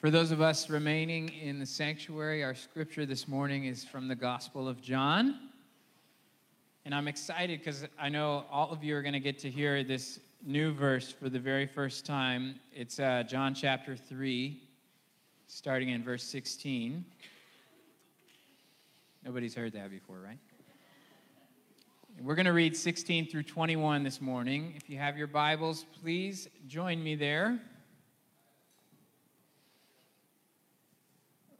For those of us remaining in the sanctuary, our scripture this morning is from the Gospel of John. And I'm excited because I know all of you are going to get to hear this new verse for the very first time. It's John chapter 3, starting in verse 16. Nobody's heard that before, right? We're going to read 16 through 21 this morning. If you have your Bibles, please join me there.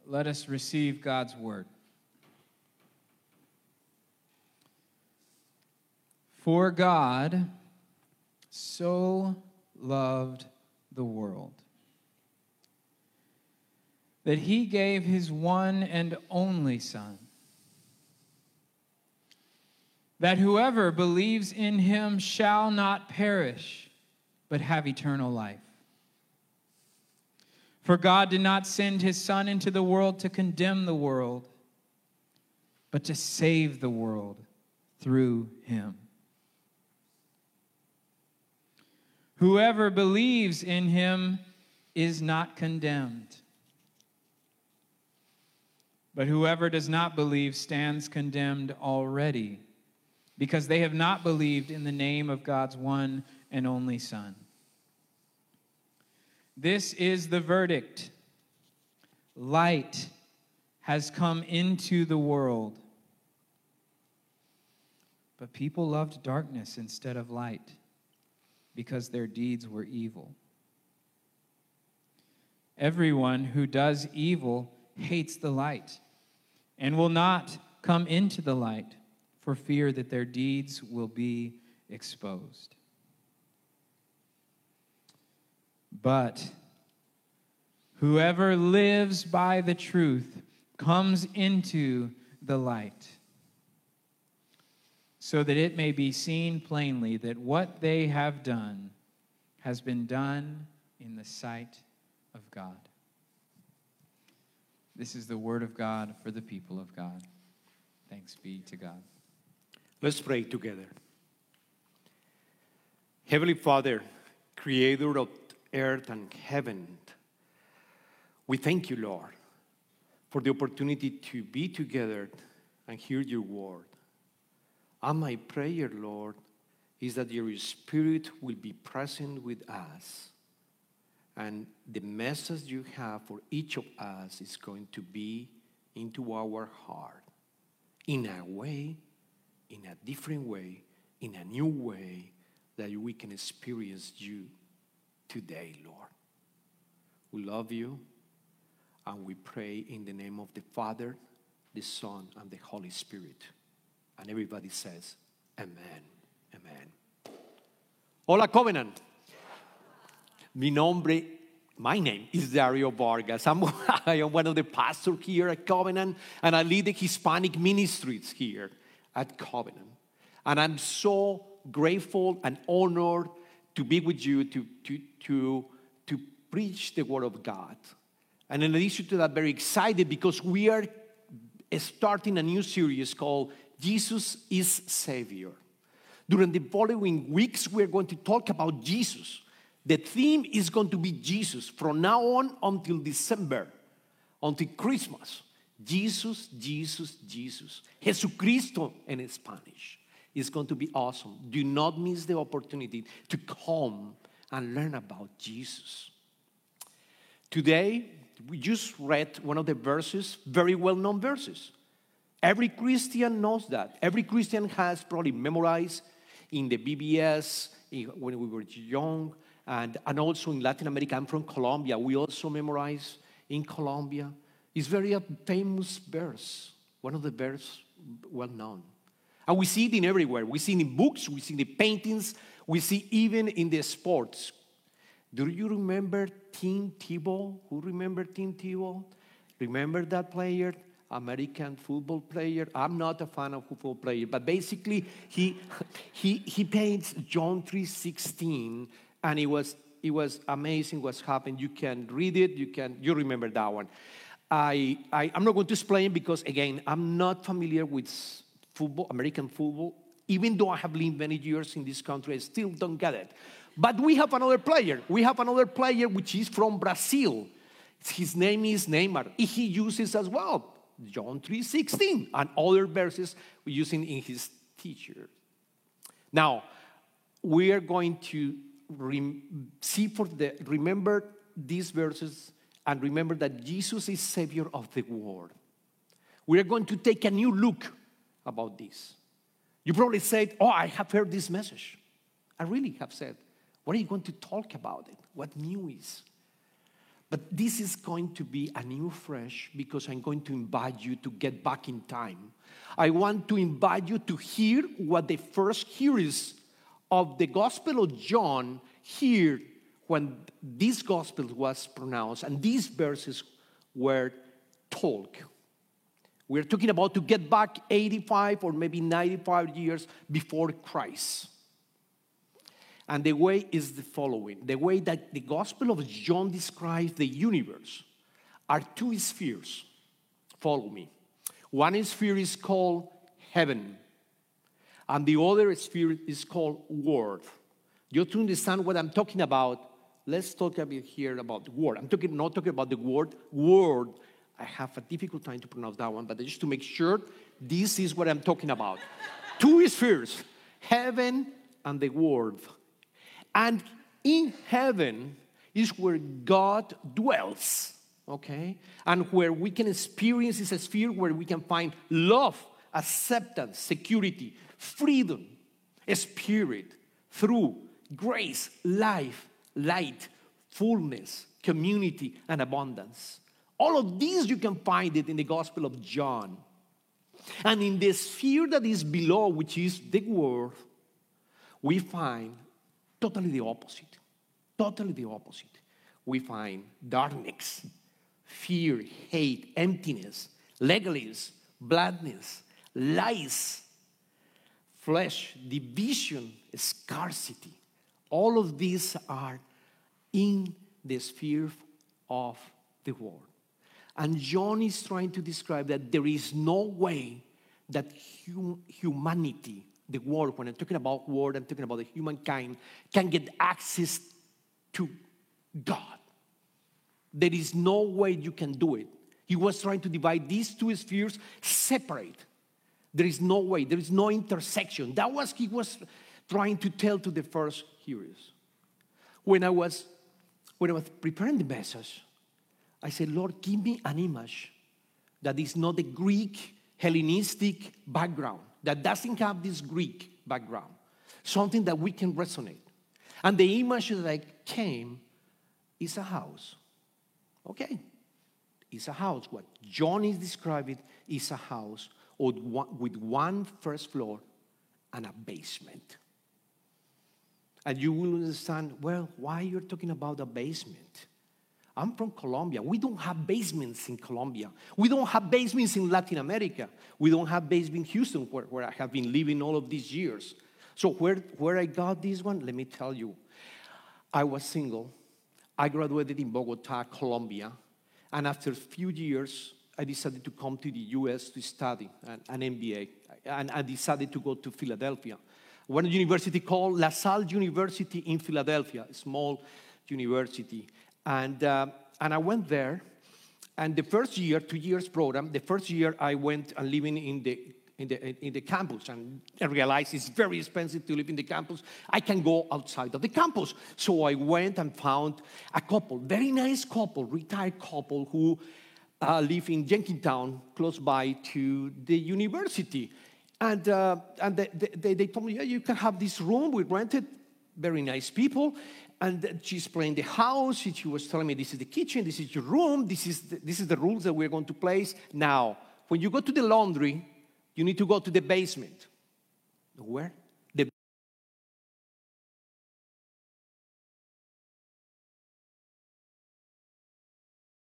Let us receive God's word. For God so loved the world that he gave his one and only Son, that whoever believes in him shall not perish, but have eternal life. For God did not send his Son into the world to condemn the world, but to save the world through him. Whoever believes in him is not condemned, but whoever does not believe stands condemned already, because they have not believed in the name of God's one and only Son. This is the verdict. Light has come into the world, but people loved darkness instead of light because their deeds were evil. Everyone who does evil hates the light and will not come into the light for fear that their deeds will be exposed. But whoever lives by the truth comes into the light, so that it may be seen plainly that what they have done has been done in the sight of God. This is the word of God for the people of God. Thanks be to God. Let's pray together. Heavenly Father, creator of earth and heaven, we thank you, Lord, for the opportunity to be together and hear your word. And my prayer, Lord, is that your Spirit will be present with us, and the message you have for each of us is going to be into our heart, in a way, in a different way, in a new way, that we can experience you today, Lord. We love you, and we pray in the name of the Father, the Son, and the Holy Spirit. And everybody says, Amen. Amen. Hola, Covenant. My name is Dario Vargas. I am one of the pastors here at Covenant, and I lead the Hispanic ministries here at Covenant. And I'm so grateful and honored to be with you, to preach the word of God. And in addition to that, very excited because we are starting a new series called Jesus is Savior. During the following weeks, we're going to talk about Jesus. The theme is going to be Jesus from now on until December, until Christmas. Jesus, Jesus, Jesus. Jesucristo in Spanish. It's going to be awesome. Do not miss the opportunity to come and learn about Jesus. Today, we just read one of the verses, very well-known verses. Every Christian knows that. Every Christian has probably memorized in the BBS when we were young, and also in Latin America. I'm from Colombia. We also memorize in Colombia. It's very a famous verse, one of the verses well-known. And we see it in everywhere. We see it in books. We see it in paintings. We see even in the sports. Do you remember Tim Tebow? Who remember Tim Tebow? Remember that player? American football player. I'm not a fan of football player, but basically he paints John 3:16, and it was amazing what's happened. You can read it. You remember that one. I'm not going to explain because again I'm not familiar with football, American football. Even though I have lived many years in this country, I still don't get it. But we have another player. We have another player which is from Brazil. His name is Neymar. He uses as well John 3:16 and other verses using in his teacher. Now, we are going to remember these verses and remember that Jesus is Savior of the world. We are going to take a new look about this. You probably said, "Oh, I have heard this message. I really have said, what are you going to talk about it? What new is?" But this is going to be a new fresh because I'm going to invite you to get back in time. I want to invite you to hear what the first hearers of the Gospel of John heard when this gospel was pronounced and these verses were told. We're talking about to get back 85 or maybe 95 years before Christ. And the way is the following. The way that the Gospel of John describes the universe are two spheres. Follow me. One sphere is called heaven. And the other sphere is called world. You have to understand what I'm talking about. Let's talk a bit here about world. I'm not talking about the word world. I have a difficult time to pronounce that one, but just to make sure, this is what I'm talking about. Two spheres, heaven and the world. And in heaven is where God dwells, okay? And where we can experience is a sphere where we can find love, acceptance, security, freedom, spirit, through grace, life, light, fullness, community, and abundance. All of these you can find it in the Gospel of John. And in the sphere that is below, which is the world, we find totally the opposite. We find darkness, fear, hate, emptiness, legalism, blindness, lies, flesh, division, scarcity. All of these are in the sphere of the world. And John is trying to describe that there is no way that humanity, the world, when I'm talking about world, I'm talking about the humankind, can get access to God. There is no way you can do it. He was trying to divide these two spheres separate. There is no way. There is no intersection. That was he was trying to tell to the first hearers. When I was preparing the message, I said, "Lord, give me an image that is not the Greek, Hellenistic background, that doesn't have this Greek background, something that we can resonate." And the image that came is a house. Okay, it's a house. What John is describing is a house with one first floor and a basement. And you will understand, well, why you're talking about a basement. I'm from Colombia. We don't have basements in Colombia. We don't have basements in Latin America. We don't have basements in Houston, where I have been living all of these years. So where I got this one, let me tell you. I was single. I graduated in Bogota, Colombia. And after a few years, I decided to come to the U.S. to study an MBA. And I decided to go to Philadelphia. One university called La Salle University in Philadelphia, a small university. And I went there, and the first year, 2 years program, the first year I went and living in the campus, and I realized it's very expensive to live in the campus. I can go outside of the campus. So I went and found a couple, very nice couple, retired couple who live in Jenkintown, close by to the university. And they told me, "Yeah, you can have this room. We rented, very nice people." And she's playing the house. She was telling me, "This is the kitchen. This is your room. This is the rules that we're going to place. Now, when you go to the laundry, you need to go to the basement." Where? The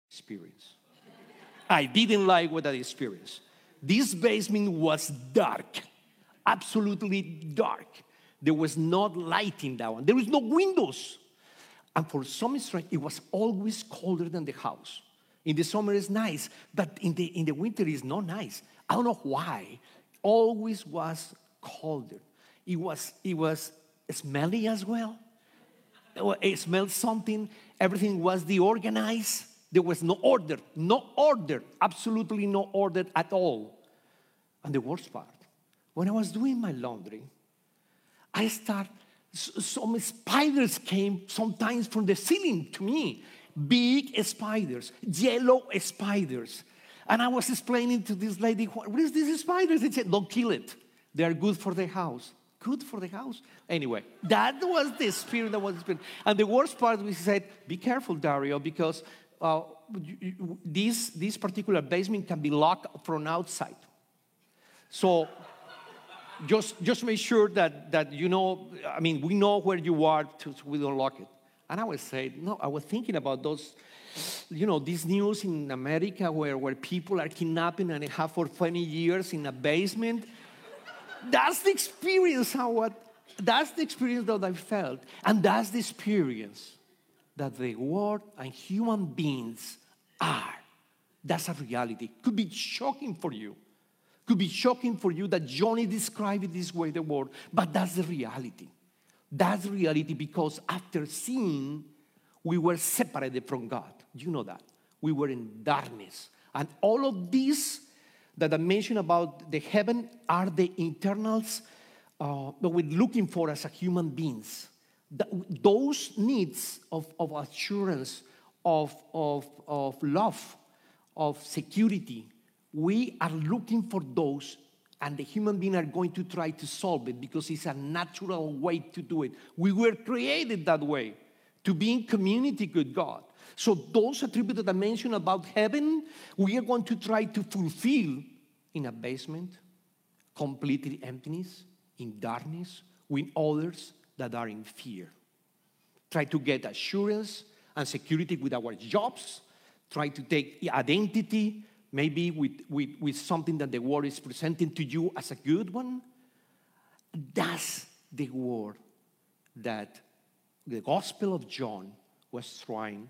experience. I didn't like what that experience. This basement was dark, absolutely dark. There was not light in that one. There was no windows. And for some strange, it was always colder than the house. In the summer, it's nice, but in the winter, it's not nice. I don't know why. Always was colder. It was smelly as well. It smelled something. Everything was deorganized, There was no order, absolutely no order at all. And the worst part, when I was doing my laundry, I started, some spiders came sometimes from the ceiling to me. Big spiders, yellow spiders. And I was explaining to this lady, what is this spider? She said, don't kill it. They are good for the house. Good for the house? Anyway, that was the spirit. And the worst part, we said, be careful, Dario, because this particular basement can be locked from outside. So just make sure that you know, I mean, we know where you are, so we don't lock it. And I would say, no, I was thinking about those, you know, this news in America where people are kidnapping and have for 20 years in a basement. That's the experience that I felt. And that's the experience that the world and human beings are. That's a reality. Could be shocking for you. Could be shocking for you that Johnny described it this way, the world. But that's the reality. That's reality because after sin, we were separated from God. You know that. We were in darkness. And all of these that I mentioned about the heaven are the internals that we're looking for as a human beings. Those needs of assurance, of love, of security, we are looking for those. And the human beings are going to try to solve it because it's a natural way to do it. We were created that way, to be in community with God. So those attributes that I mentioned about heaven, we are going to try to fulfill in a basement, completely emptiness, in darkness, with others that are in fear. Try to get assurance and security with our jobs. Try to take identity, maybe with something that the world is presenting to you as a good one. That's the word that the Gospel of John was trying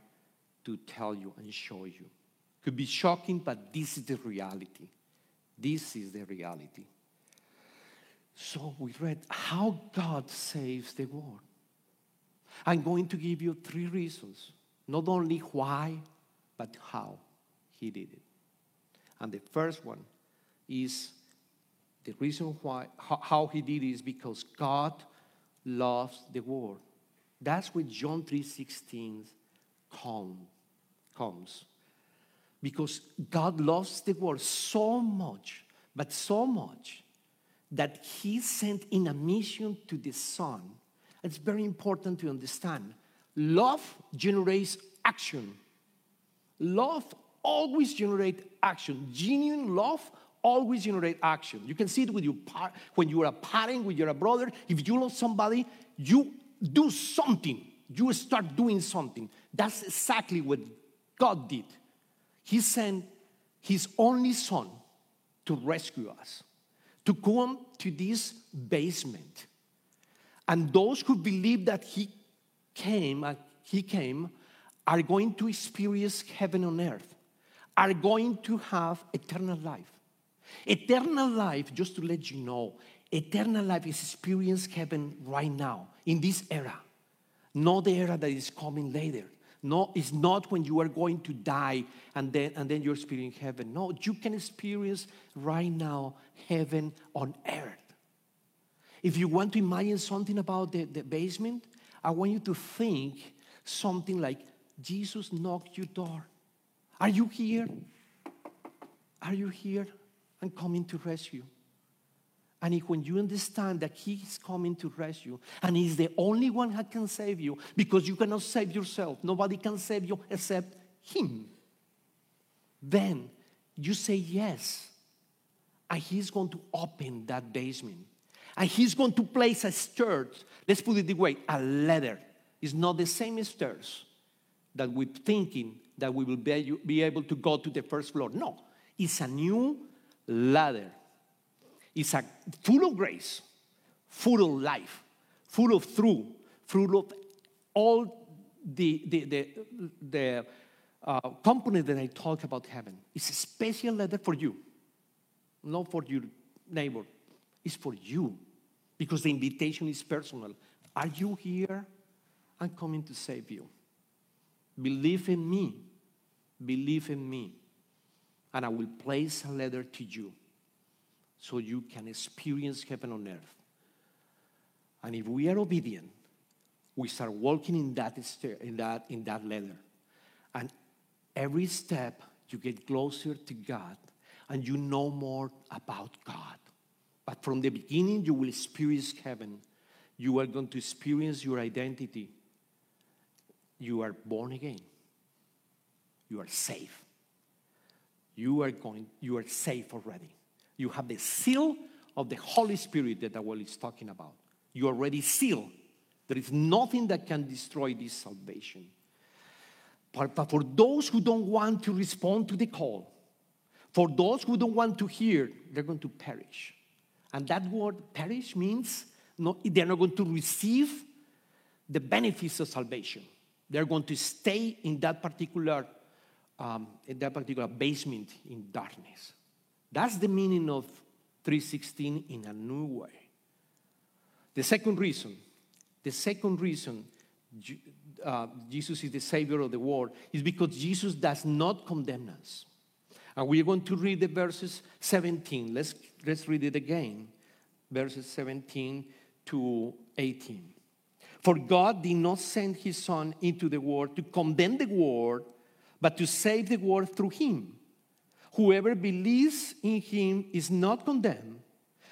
to tell you and show you. Could be shocking, but this is the reality. This is the reality. So we read how God saves the world. I'm going to give you three reasons, not only why, but how he did it. And the first one is the reason why, how he did it is because God loves the world. That's where John 3:16 comes. Because God loves the world so much, but so much, that he sent in a mission to the Son. It's very important to understand. Love generates action. Love always generate action. Genuine love always generate action. You can see it with your when you are a parent, when you are a brother. If you love somebody, you do something. You start doing something. That's exactly what God did. He sent his only Son to rescue us, to come to this basement. And those who believe that he came, are going to experience heaven on earth, are going to have eternal life. Eternal life, just to let you know, eternal life is experienced heaven right now, in this era. Not the era that is coming later. No, it's not when you are going to die and then you're experiencing heaven. No, you can experience right now heaven on earth. If you want to imagine something about the basement, I want you to think something like, Jesus knocked your door. Are you here? Are you here? I'm coming to rescue. And when you understand that he is coming to rescue, and he's the only one who can save you, because you cannot save yourself. Nobody can save you except him. Then you say yes. And he's going to open that basement. And he's going to place a stairs. Let's put it this way, a ladder. It's not the same stairs that we're thinking that we will be able to go to the first floor. No, it's a new ladder. It's a full of grace, full of life, full of truth, full of all the components that I talk about heaven. It's a special ladder for you, not for your neighbor. It's for you, because the invitation is personal. Are you here? I'm coming to save you. Believe in me. Believe in me, and I will place a letter to you so you can experience heaven on earth. And if we are obedient, we start walking in that letter. And every step, you get closer to God, and you know more about God. But from the beginning, you will experience heaven. You are going to experience your identity. You are born again. You are safe. You are safe already. You have the seal of the Holy Spirit that the world is talking about. You are already sealed. There is nothing that can destroy this salvation. But for those who don't want to respond to the call, for those who don't want to hear, they're going to perish. And that word perish means they're not going to receive the benefits of salvation. They're going to stay in that particular basement in darkness. That's the meaning of 3:16 in a new way. The second reason Jesus is the Savior of the world is because Jesus does not condemn us. And we're going to read the verses 17. Let's read it again. Verses 17 to 18. For God did not send his Son into the world to condemn the world, but to save the world through him. Whoever believes in him is not condemned,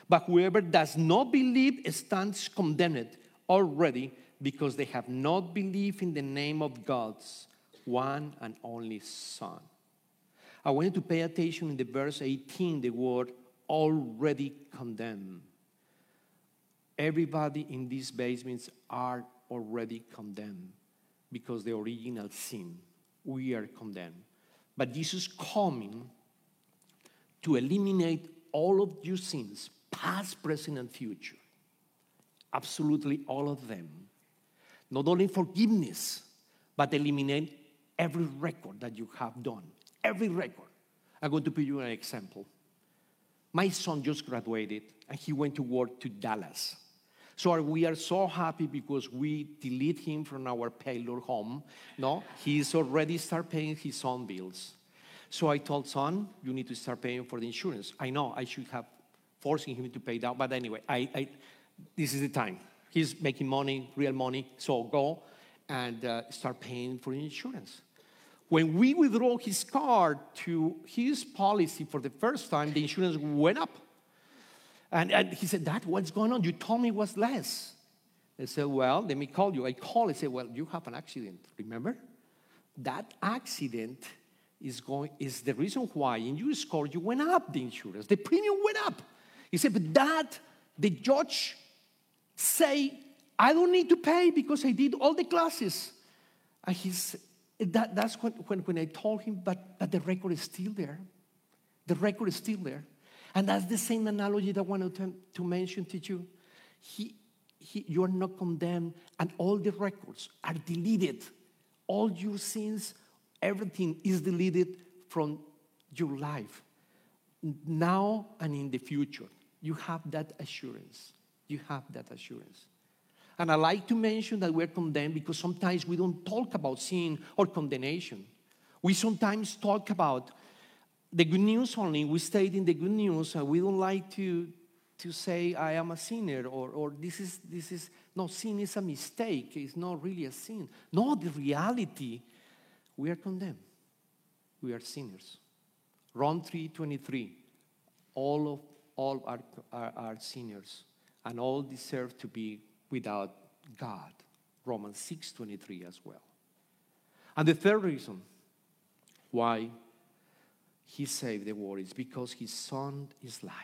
but whoever does not believe stands condemned already, because they have not believed in the name of God's one and only Son. I want you to pay attention in the verse 18, the word already condemned. Everybody in these basements are already condemned because the original sin, we are condemned. But Jesus coming to eliminate all of your sins, past, present, and future. Absolutely all of them. Not only forgiveness, but eliminate every record that you have done. Every record. I'm going to give you an example. My son just graduated, and he went to work to Dallas. So we are so happy because we delete him from our Paylor home. No, he's already start paying his own bills. So I told son, you need to start paying for the insurance. I know I should have forcing him to pay down, but anyway, I this is the time. He's making money, real money, so go and start paying for insurance. When we withdraw his card to his policy for the first time, the insurance went up. And he said, Dad, what's going on? You told me it was less. I said, well, let me call you. I called and said, well, you have an accident, remember? That accident is the reason why in your score you went up the insurance. The premium went up. He said, but Dad, the judge say, I don't need to pay because I did all the classes. And he said, that's when I told him, but the record is still there. The record is still there. And that's the same analogy that I wanted to mention to you. You are not condemned, and all the records are deleted. All your sins, everything is deleted from your life. Now and in the future, you have that assurance. You have that assurance. And I like to mention that we're condemned because sometimes we don't talk about sin or condemnation. We sometimes talk about the good news only. We stay in the good news, and we don't like to say, I am a sinner, or this is no, sin is a mistake. It's not really a sin. No, the reality, we are condemned. We are sinners. Romans 3:23, all are sinners, and all deserve to be without God. Romans 6:23 as well. And the third reason why he saved the world is because his Son is light.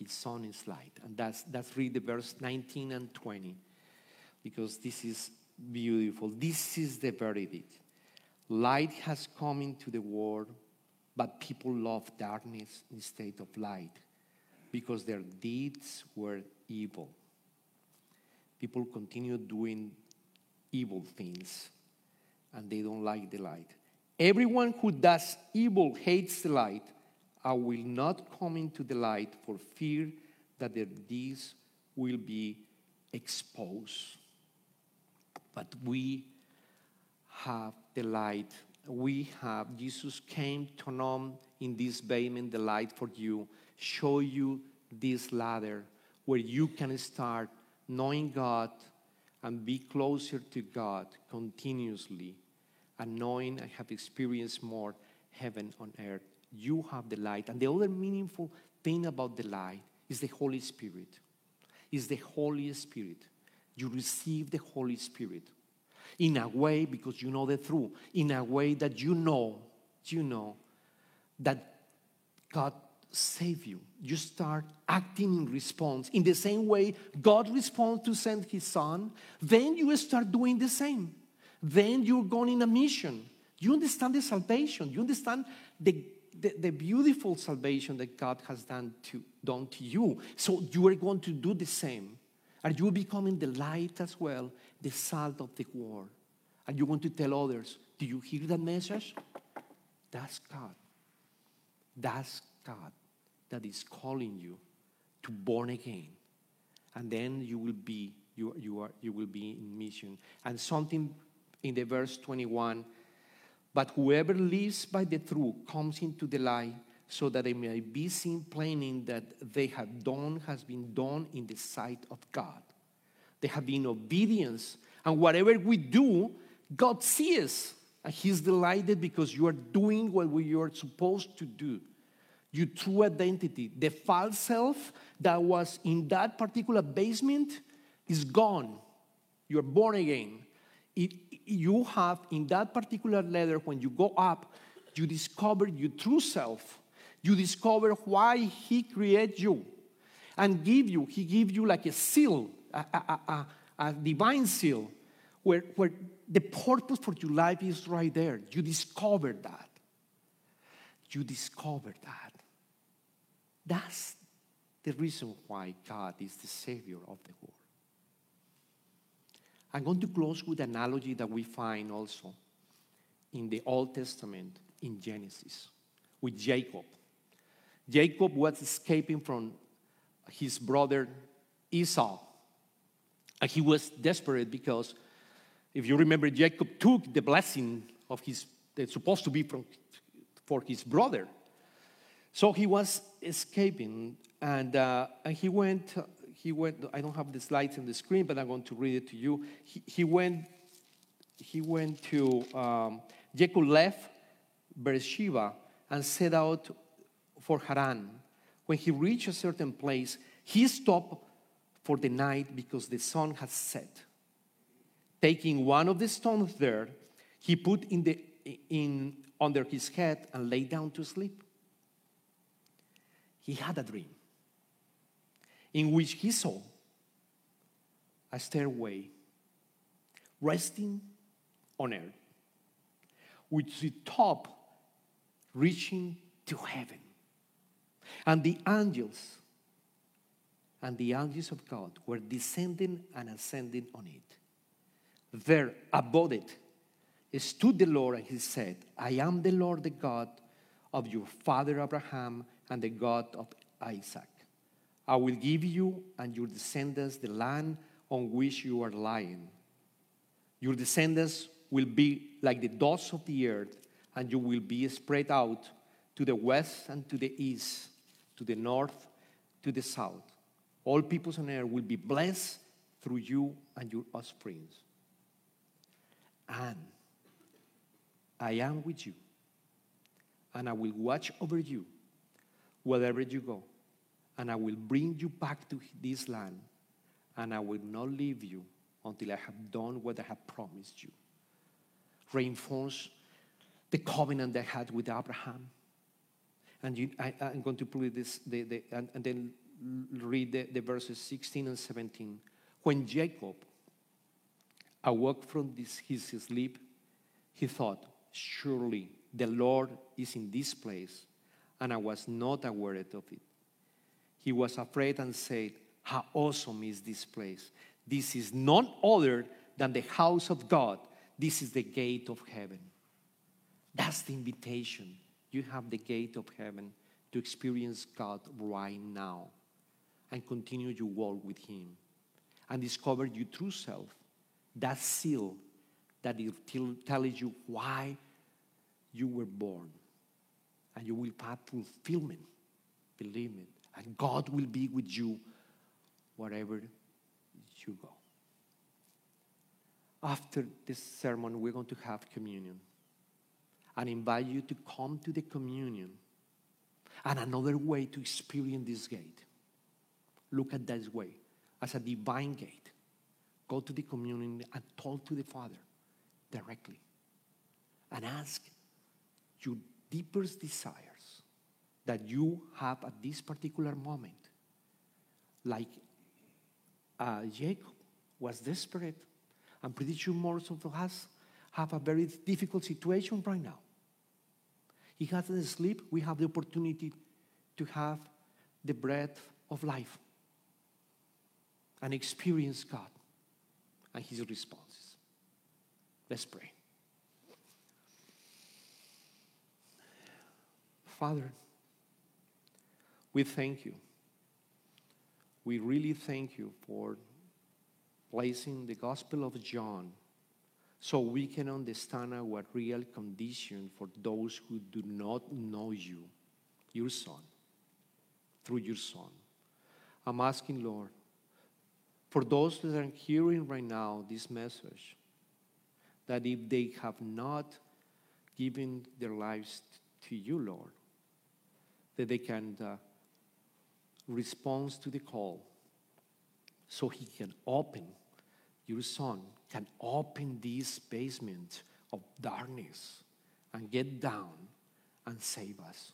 His Son is light. And that's read the verse 19 and 20, because this is beautiful. This is the verdict. Light has come into the world, but people love darkness instead of light because their deeds were evil. People continue doing evil things, and they don't like the light. Everyone who does evil hates the light. I will not come into the light for fear that their deeds will be exposed. But we have the light, we have, Jesus came to know in this pavement the light for you, show you this ladder where you can start knowing God and be closer to God continuously, and knowing I have experienced more heaven on earth. You have the light. And the other meaningful thing about the light is the Holy Spirit. It's the Holy Spirit. You receive the Holy Spirit in a way because you know the truth, in a way that you know that God saved you. You start acting in response. In the same way God responds to send his son, then you start doing the same. Then you're going in a mission. You understand the salvation. You understand the beautiful salvation that God has done to you. So you are going to do the same. And you're becoming the light as well, the salt of the world. And you want to tell others, do you hear that message? That's God. That's God that is calling you to born again. And then you will be in mission. And something in the verse 21, but whoever lives by the truth comes into the light, so that they may be seen plainly that they have done has been done in the sight of God. They have been obedience, and whatever we do, God sees, and He's delighted because you are doing what you are supposed to do. Your true identity, the false self that was in that particular basement, is gone. You are born again. You have, in that particular letter, when you go up, you discover your true self. You discover why He created you and He gives you like a seal, a divine seal, where the purpose for your life is right there. You discover that. That's the reason why God is the Savior of the world. I'm going to close with an analogy that we find also in the Old Testament, in Genesis, with Jacob. Jacob was escaping from his brother Esau. And he was desperate because, if you remember, Jacob took the blessing of his, that's supposed to be for his brother. So he was escaping, and he went... I don't have the slides on the screen, but I'm going to read it to you. He went to, Jacob left Beersheba and set out for Haran. When he reached a certain place, he stopped for the night because the sun had set. Taking one of the stones there, he put in under his head and lay down to sleep. He had a dream in which he saw a stairway resting on earth, with the top reaching to heaven. And the angels of God were descending and ascending on it. There, above it, stood the Lord, and he said, I am the Lord, the God of your father Abraham and the God of Isaac. I will give you and your descendants the land on which you are lying. Your descendants will be like the dust of the earth, and you will be spread out to the west and to the east, to the north, to the south. All peoples on earth will be blessed through you and your offspring. And I am with you, and I will watch over you wherever you go. And I will bring you back to this land, and I will not leave you until I have done what I have promised you. Reinforce the covenant I had with Abraham. And I'm going to put this, and then read the verses 16 and 17. When Jacob awoke from his sleep, he thought, surely the Lord is in this place, and I was not aware of it. He was afraid and said, how awesome is this place. This is none other than the house of God. This is the gate of heaven. That's the invitation. You have the gate of heaven to experience God right now and continue your walk with Him and discover your true self, that seal that tells you why you were born, and you will have fulfillment. Believe me. And God will be with you wherever you go. After this sermon, we're going to have communion. And invite you to come to the communion and another way to experience this gate. Look at this way as a divine gate. Go to the communion and talk to the Father directly. And ask your deepest desires that you have at this particular moment. Like Jacob was desperate. I'm pretty sure most of us have a very difficult situation right now. He hasn't sleep. We have the opportunity to have the breath of life and experience God and his responses. Let's pray. Father, we thank you. We really thank you for placing the Gospel of John so we can understand our real condition for those who do not know you, your Son, through your Son. I'm asking, Lord, for those that are hearing right now this message, that if they have not given their lives to you, Lord, that they can respond to the call so he can open, your Son can open this basement of darkness and get down and save us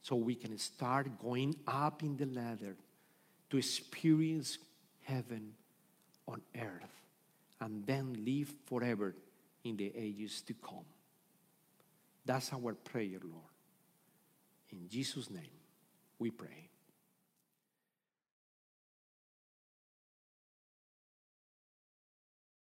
so we can start going up in the ladder to experience heaven on earth and then live forever in the ages to come. That's our prayer, Lord. In Jesus' name, we pray.